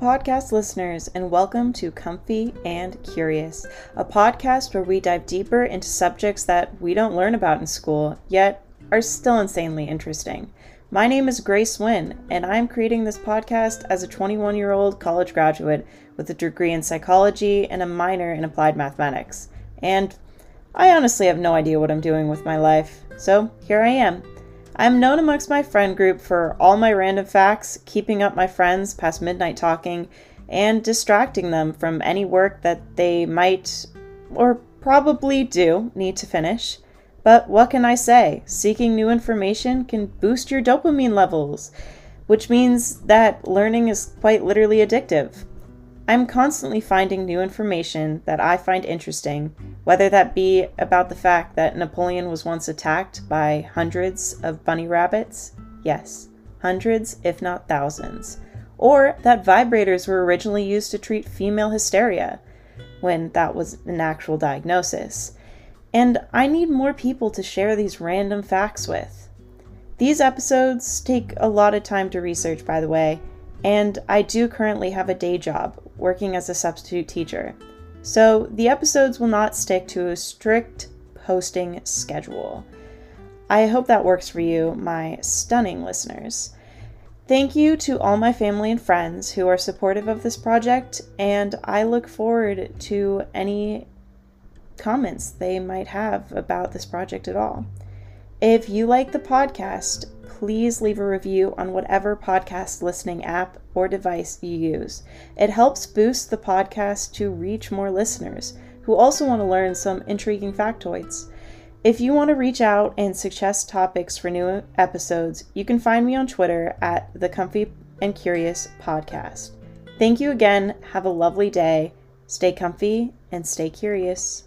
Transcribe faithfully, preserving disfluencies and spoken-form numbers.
podcast listeners, and welcome to Comfy and Curious, a podcast where we dive deeper into subjects that we don't learn about in school, yet are still insanely interesting. My name is Grace Winn, and I'm creating this podcast as a twenty-one-year-old college graduate with a degree in psychology and a minor in applied mathematics. And I honestly have no idea what I'm doing with my life, so here I am. I'm known amongst my friend group for all my random facts, keeping up my friends past midnight talking, and distracting them from any work that they might, or probably do, need to finish. But what can I say? Seeking new information can boost your dopamine levels, which means that learning is quite literally addictive. I'm constantly finding new information that I find interesting, whether that be about the fact that Napoleon was once attacked by hundreds of bunny rabbits, yes, hundreds if not thousands, or that vibrators were originally used to treat female hysteria, when that was an actual diagnosis. And I need more people to share these random facts with. These episodes take a lot of time to research, by the way, and I do currently have a day job working as a substitute teacher, so the episodes will not stick to a strict posting schedule. I hope that works for you, my stunning listeners. Thank you to all my family and friends who are supportive of this project, and I look forward to any comments they might have about this project at all. If you like the podcast, please leave a review on whatever podcast listening app or device you use. It helps boost the podcast to reach more listeners who also want to learn some intriguing factoids. If you want to reach out and suggest topics for new episodes, you can find me on Twitter at the Comfy and Curious Podcast. Thank you again. Have a lovely day. Stay comfy and stay curious.